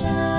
Shine.